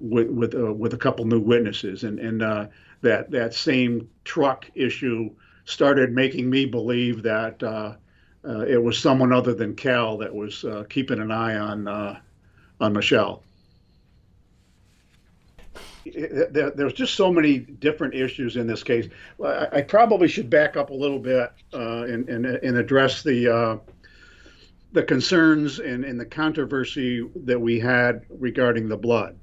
with a couple new witnesses, and that same truck issue started making me believe that it was someone other than Cal that was keeping an eye on Michelle. There's just so many different issues in this case. I probably should back up a little bit and address the concerns and the controversy that we had regarding the blood.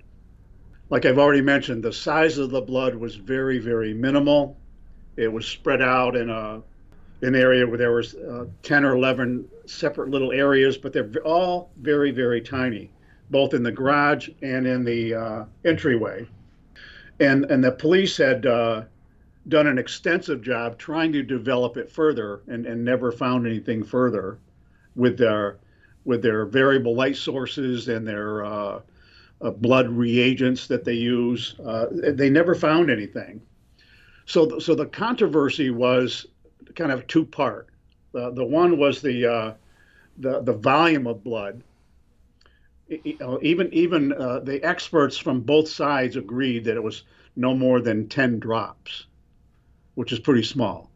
Like I've already mentioned, the size of the blood was very, very minimal. It was spread out in an area where there was 10 or 11 separate little areas, but they're all very, very tiny, both in the garage and in the entryway. And the police had done an extensive job trying to develop it further and never found anything further with their variable light sources and their blood reagents that they use. They never found anything. So the controversy was kind of two-part. The one was the volume of blood. Even the experts from both sides agreed that it was no more than 10 drops, which is pretty small,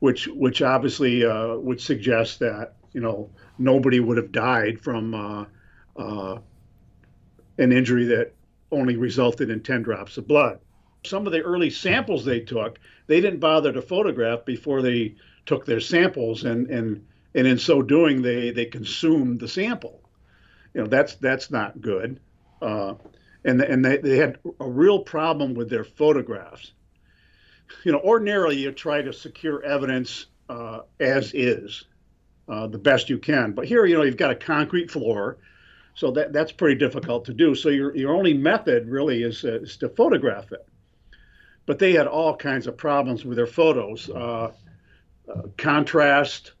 which obviously would suggest that, you know, nobody would have died from an injury that only resulted in 10 drops of blood. Some of the early samples they took, they didn't bother to photograph before they took their samples, and in so doing, they consumed the sample. You know, that's not good. And they had a real problem with their photographs. You know, ordinarily you try to secure evidence as is, the best you can. But here, you know, you've got a concrete floor, so that's pretty difficult to do. So your only method really is to photograph it. But they had all kinds of problems with their photos, contrast,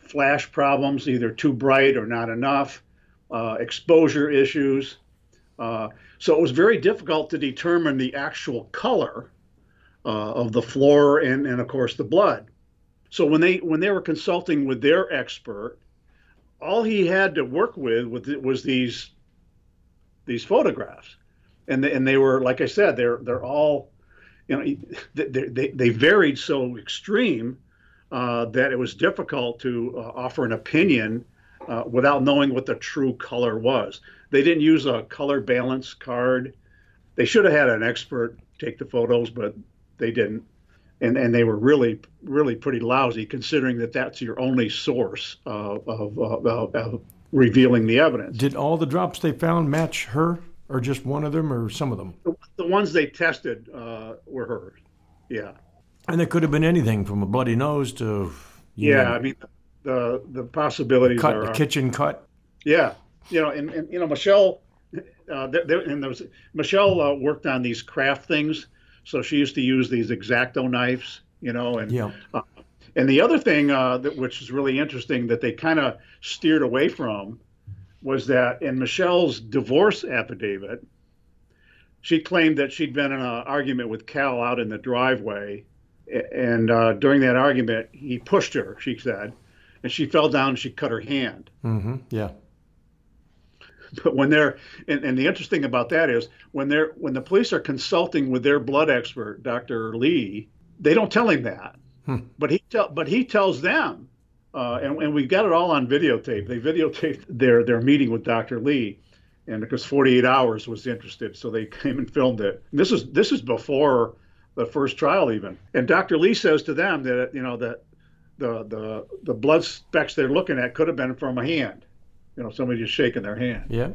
flash problems, either too bright or not enough, exposure issues. So it was very difficult to determine the actual color of the floor and of course the blood. So when they were consulting with their expert, all he had to work with was these photographs, and they were, like I said, they're all, you know, they varied so extreme that it was difficult to offer an opinion without knowing what the true color was. They didn't use a color balance card. They should have had an expert take the photos, but they didn't. And they were really, really pretty lousy, considering that that's your only source of revealing the evidence. Did all the drops they found match her, or just one of them, or some of them? The ones they tested were hers, yeah. And it could have been anything from a bloody nose to... Yeah, I mean, the possibilities are... The kitchen cut. Yeah. You know, and you know, Michelle... Michelle worked on these craft things. So she used to use these X-Acto knives, you know, and the other thing which is really interesting that they kind of steered away from was that in Michelle's divorce affidavit, she claimed that she'd been in an argument with Cal out in the driveway, and during that argument he pushed her, she said, and she fell down and she cut her hand. Mm-hmm. Yeah. But when they're, and the interesting about that is when the police are consulting with their blood expert, Dr. Lee, they don't tell him that, but he tells them, and we've got it all on videotape. They videotaped their meeting with Dr. Lee, and because 48 Hours was interested, so they came and filmed it. And this is before the first trial even. And Dr. Lee says to them that, you know, that the blood specks they're looking at could have been from a hand. You know, somebody just shaking their hand. Yeah,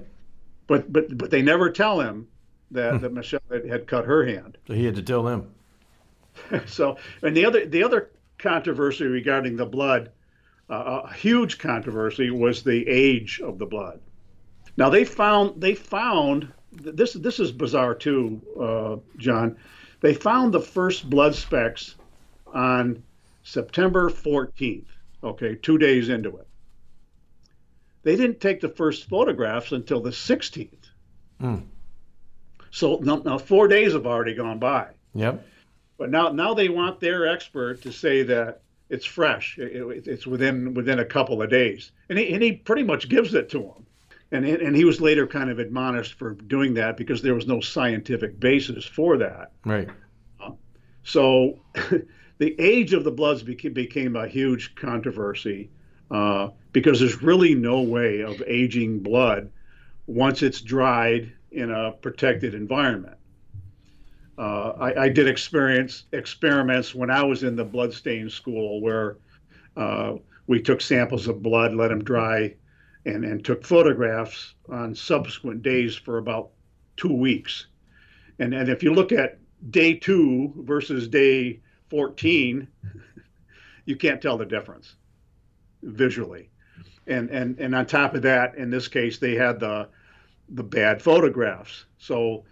but they never tell him that Michelle had cut her hand. So he had to tell them. So, and the other controversy regarding the blood, a huge controversy, was the age of the blood. Now they found this is bizarre too, John. They found the first blood specks on September 14th. Okay, 2 days into it. They didn't take the first photographs until the 16th. Mm. So now 4 days have already gone by. Yep. But now they want their expert to say that it's fresh. It's within a couple of days. And he pretty much gives it to them. And he was later kind of admonished for doing that because there was no scientific basis for that. Right. So the age of the bloods became a huge controversy. Because there's really no way of aging blood once it's dried in a protected environment. I did experiments when I was in the bloodstain school where we took samples of blood, let them dry, and took photographs on subsequent days for about 2 weeks. And if you look at day 2 versus day 14, you can't tell the difference visually. And on top of that, in this case, they had the bad photographs. So,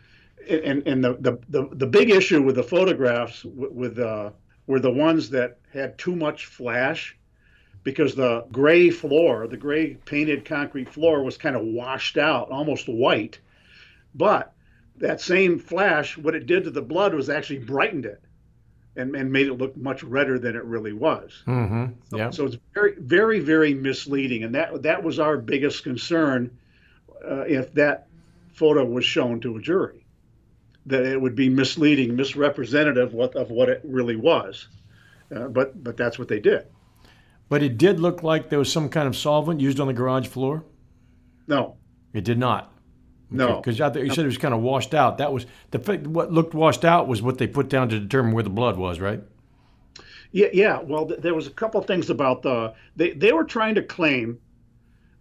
and the big issue with the photographs were the ones that had too much flash, because the gray floor, the gray painted concrete floor, was kind of washed out, almost white. But that same flash, what it did to the blood was actually brightened it and made it look much redder than it really was. Mm-hmm. Yep. So it's very, very, very misleading. And that was our biggest concern, if that photo was shown to a jury, that it would be misleading, misrepresentative of what it really was. But that's what they did. But it did look like there was some kind of solvent used on the garage floor? No. It did not? No. Because you said it was kind of washed out. That was the fact, what looked washed out was what they put down to determine where the blood was, right? Yeah. Well, there was a couple of things about they were trying to claim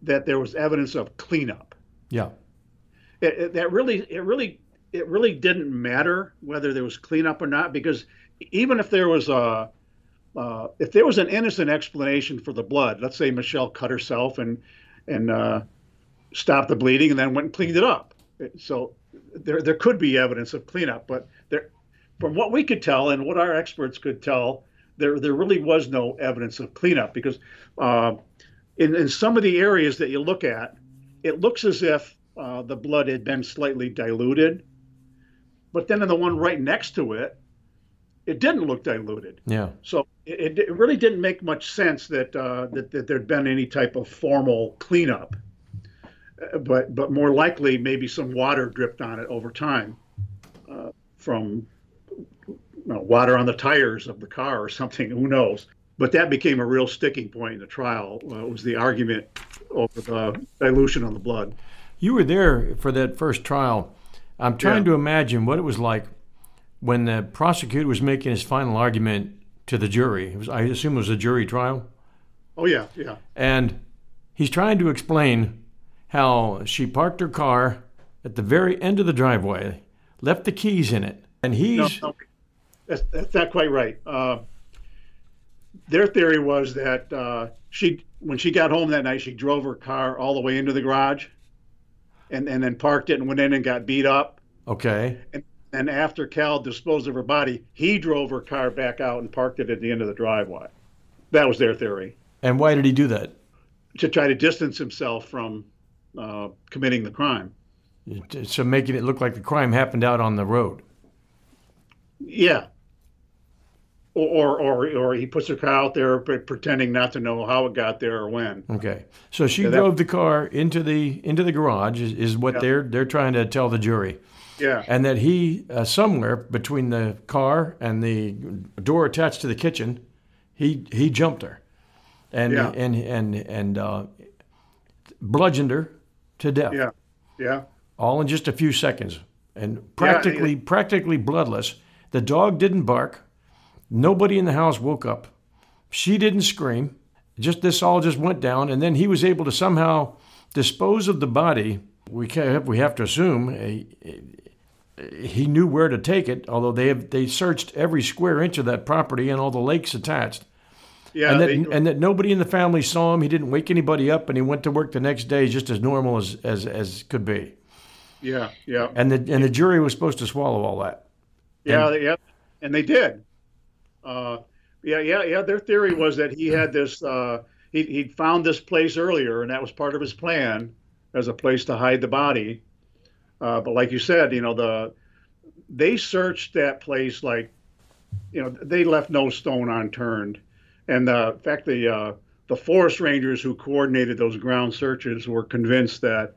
that there was evidence of cleanup. Yeah. It really didn't matter whether there was cleanup or not, because even if there was an innocent explanation for the blood, let's say Michelle cut herself and stopped the bleeding and then went and cleaned it up. So there could be evidence of cleanup, but from what we could tell and what our experts could tell, there really was no evidence of cleanup, because in some of the areas that you look at, it looks as if the blood had been slightly diluted, but then in the one right next to it, it didn't look diluted. Yeah. So it really didn't make much sense that there'd been any type of formal cleanup. But more likely, maybe some water dripped on it over time, from water on the tires of the car or something. Who knows? But that became a real sticking point in the trial. Was the argument over the dilution on the blood. You were there for that first trial. I'm trying to imagine what it was like when the prosecutor was making his final argument to the jury. I assume it was a jury trial. Oh, yeah. And he's trying to explain how she parked her car at the very end of the driveway, left the keys in it, and he's... No, that's not quite right. Their theory was that when she got home that night, she drove her car all the way into the garage and then parked it and went in and got beat up. Okay. And after Cal disposed of her body, he drove her car back out and parked it at the end of the driveway. That was their theory. And why did he do that? To try to distance himself from... committing the crime. So making it look like the crime happened out on the road. Yeah. Or he puts her car out there pretending not to know how it got there or when. Okay. So she drove the car into the garage is what they're trying to tell the jury. Yeah. And that he, somewhere between the car and the door attached to the kitchen, he jumped her. And bludgeoned her to death. Yeah. All in just a few seconds, and practically bloodless. The dog didn't bark. Nobody in the house woke up. She didn't scream. This all went down, and then he was able to somehow dispose of the body. We have to assume he knew where to take it. Although they searched every square inch of that property and all the lakes attached. Yeah, and that nobody in the family saw him. He didn't wake anybody up, and he went to work the next day just as normal as could be. Yeah. And the jury was supposed to swallow all that. Yeah, and they did. Their theory was that he had this. He'd found this place earlier, and that was part of his plan as a place to hide the body. But like you said, they searched that place they left no stone unturned. And in fact, the forest rangers who coordinated those ground searches were convinced that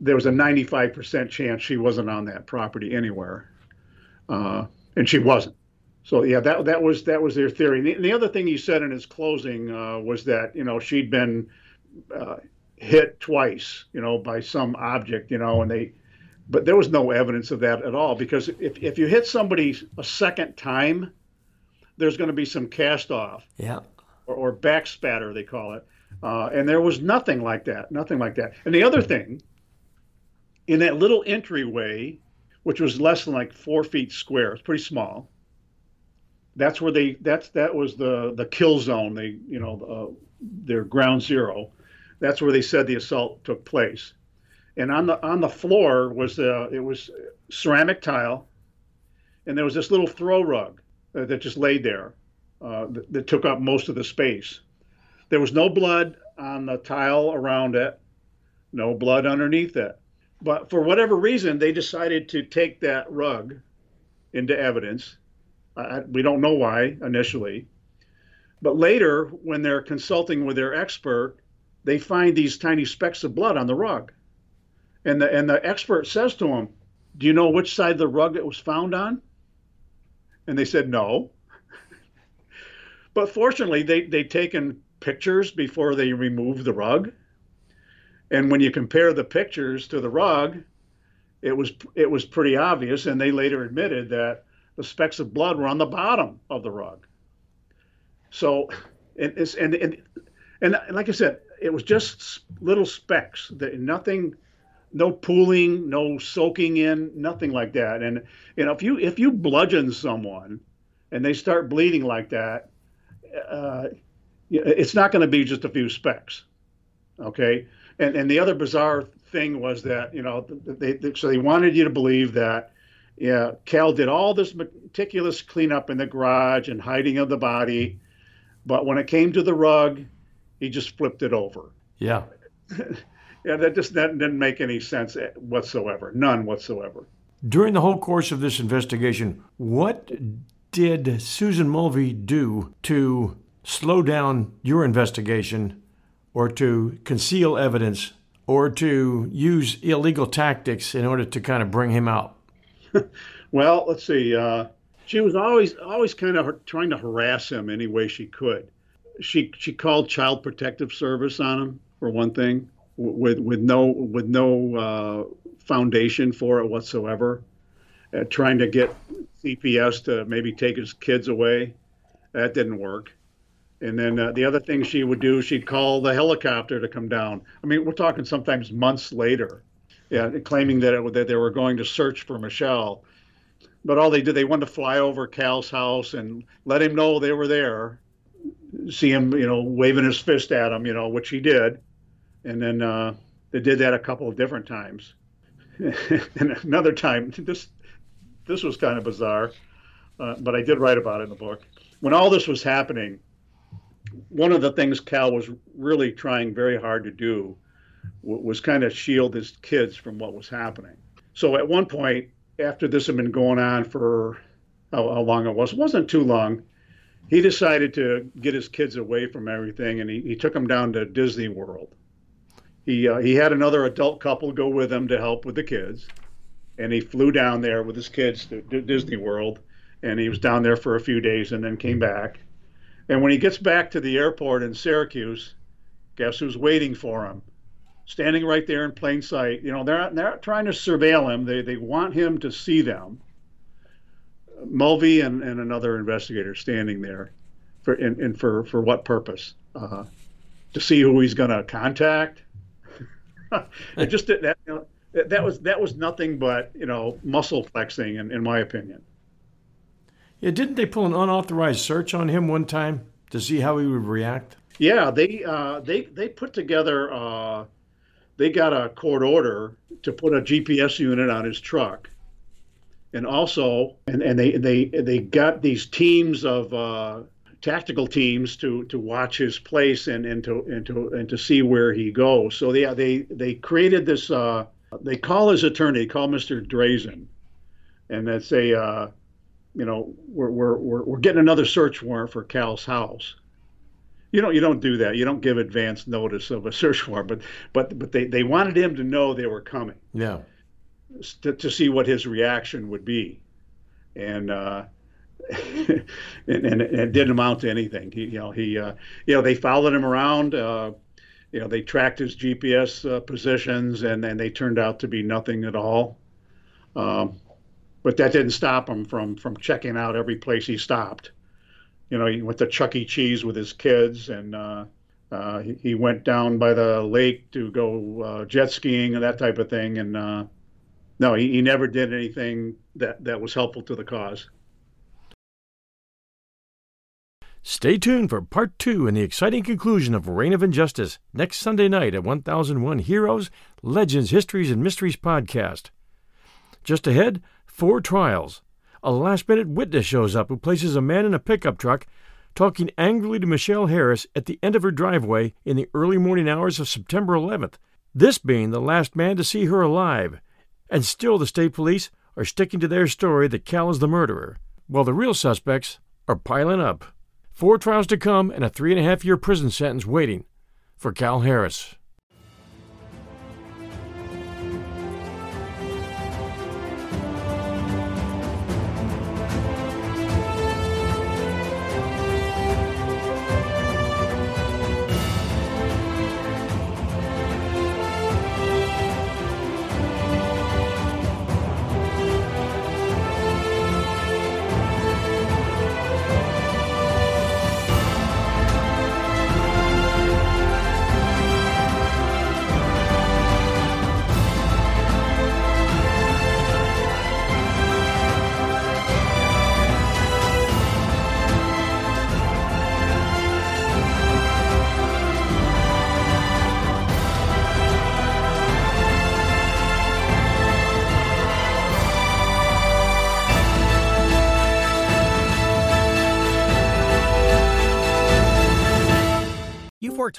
there was a 95% chance she wasn't on that property anywhere, and she wasn't. So that was their theory. And the other thing he said in his closing was that she'd been hit twice by some object, and they But there was no evidence of that at all, because if you hit somebody a second time, there's going to be some cast off, yeah, or back spatter, they call it. And there was nothing like that, And the other thing, in that little entryway, which was less than like 4 feet square, it's pretty small. That's where that was the kill zone. They, you know, their ground zero. That's where they said the assault took place. And on the floor was it was ceramic tile, and there was this little throw rug that just laid there, that took up most of the space. There was no blood on the tile around it, no blood underneath it. But for whatever reason, they decided to take that rug into evidence. We don't know why initially, but later when they're consulting with their expert, they find these tiny specks of blood on the rug. And the expert says to him, "Do you know which side of the rug it was found on?" And they said, "No." But fortunately, they'd taken pictures before they removed the rug. And when you compare the pictures to the rug, it was pretty obvious. And they later admitted that the specks of blood were on the bottom of the rug. So, and like I said, it was just little specks, that nothing. No pooling, no soaking in, nothing like that. And you know, if you bludgeon someone and they start bleeding like that, it's not going to be just a few specks, okay? And the other bizarre thing was that, you know, they wanted you to believe that, yeah, Cal did all this meticulous cleanup in the garage and hiding of the body, but when it came to the rug, he just flipped it over. Yeah. Yeah, that didn't make any sense whatsoever, none whatsoever. During the whole course of this investigation, what did Susan Mulvey do to slow down your investigation, or to conceal evidence, or to use illegal tactics in order to kind of bring him out? Well, let's see. She was always kind of trying to harass him any way she could. She called Child Protective Service on him, for one thing. With no foundation for it whatsoever, trying to get CPS to maybe take his kids away. That didn't work. And then the other thing she would do, she'd call the helicopter to come down. I mean, we're talking sometimes months later, yeah, claiming that they were going to search for Michelle. But all they did, they wanted to fly over Cal's house and let him know they were there, see him, you know, waving his fist at him, you know, which he did. And then they did that a couple of different times. And another time, this was kind of bizarre, but I did write about it in the book. When all this was happening, one of the things Cal was really trying very hard to do was kind of shield his kids from what was happening. So at one point, after this had been going on for how long it wasn't too long, he decided to get his kids away from everything, and he took them down to Disney World. He had another adult couple go with him to help with the kids, and he flew down there with his kids to Disney World, and he was down there for a few days and then came back. And when he gets back to the airport in Syracuse, guess who's waiting for him? Standing right there in plain sight. You know, they're not trying to surveil him. They want him to see them. Mulvey and another investigator standing there, for what purpose? To see who he's going to contact. It just did that. You know, that was nothing but, you know, muscle flexing, in my opinion. Yeah, didn't they pull an unauthorized search on him one time to see how he would react? Yeah, they put together. They got a court order to put a GPS unit on his truck, and also and they got these teams of tactical teams to watch his place and to see where he goes. So they created this. They call his attorney, call Mr. Drazen, and they say, you know, we're getting another search warrant for Cal's house. You don't do that. You don't give advance notice of a search warrant. But they wanted him to know they were coming. Yeah. To see what his reaction would be, and. And it didn't amount to anything. They followed him around. They tracked his GPS positions, and they turned out to be nothing at all. But that didn't stop him from checking out every place he stopped. You know, he went to Chuck E. Cheese with his kids, and he went down by the lake to go jet skiing and that type of thing. And no, he never did anything that was helpful to the cause. Stay tuned for Part 2 and the exciting conclusion of Reign of Injustice next Sunday night at 1001 Heroes, Legends, Histories, and Mysteries podcast. Just ahead, 4 trials. A last-minute witness shows up who places a man in a pickup truck talking angrily to Michelle Harris at the end of her driveway in the early morning hours of September 11th, this being the last man to see her alive. And still the state police are sticking to their story that Cal is the murderer, while the real suspects are piling up. 4 trials to come and a 3.5-year prison sentence waiting for Cal Harris. Worked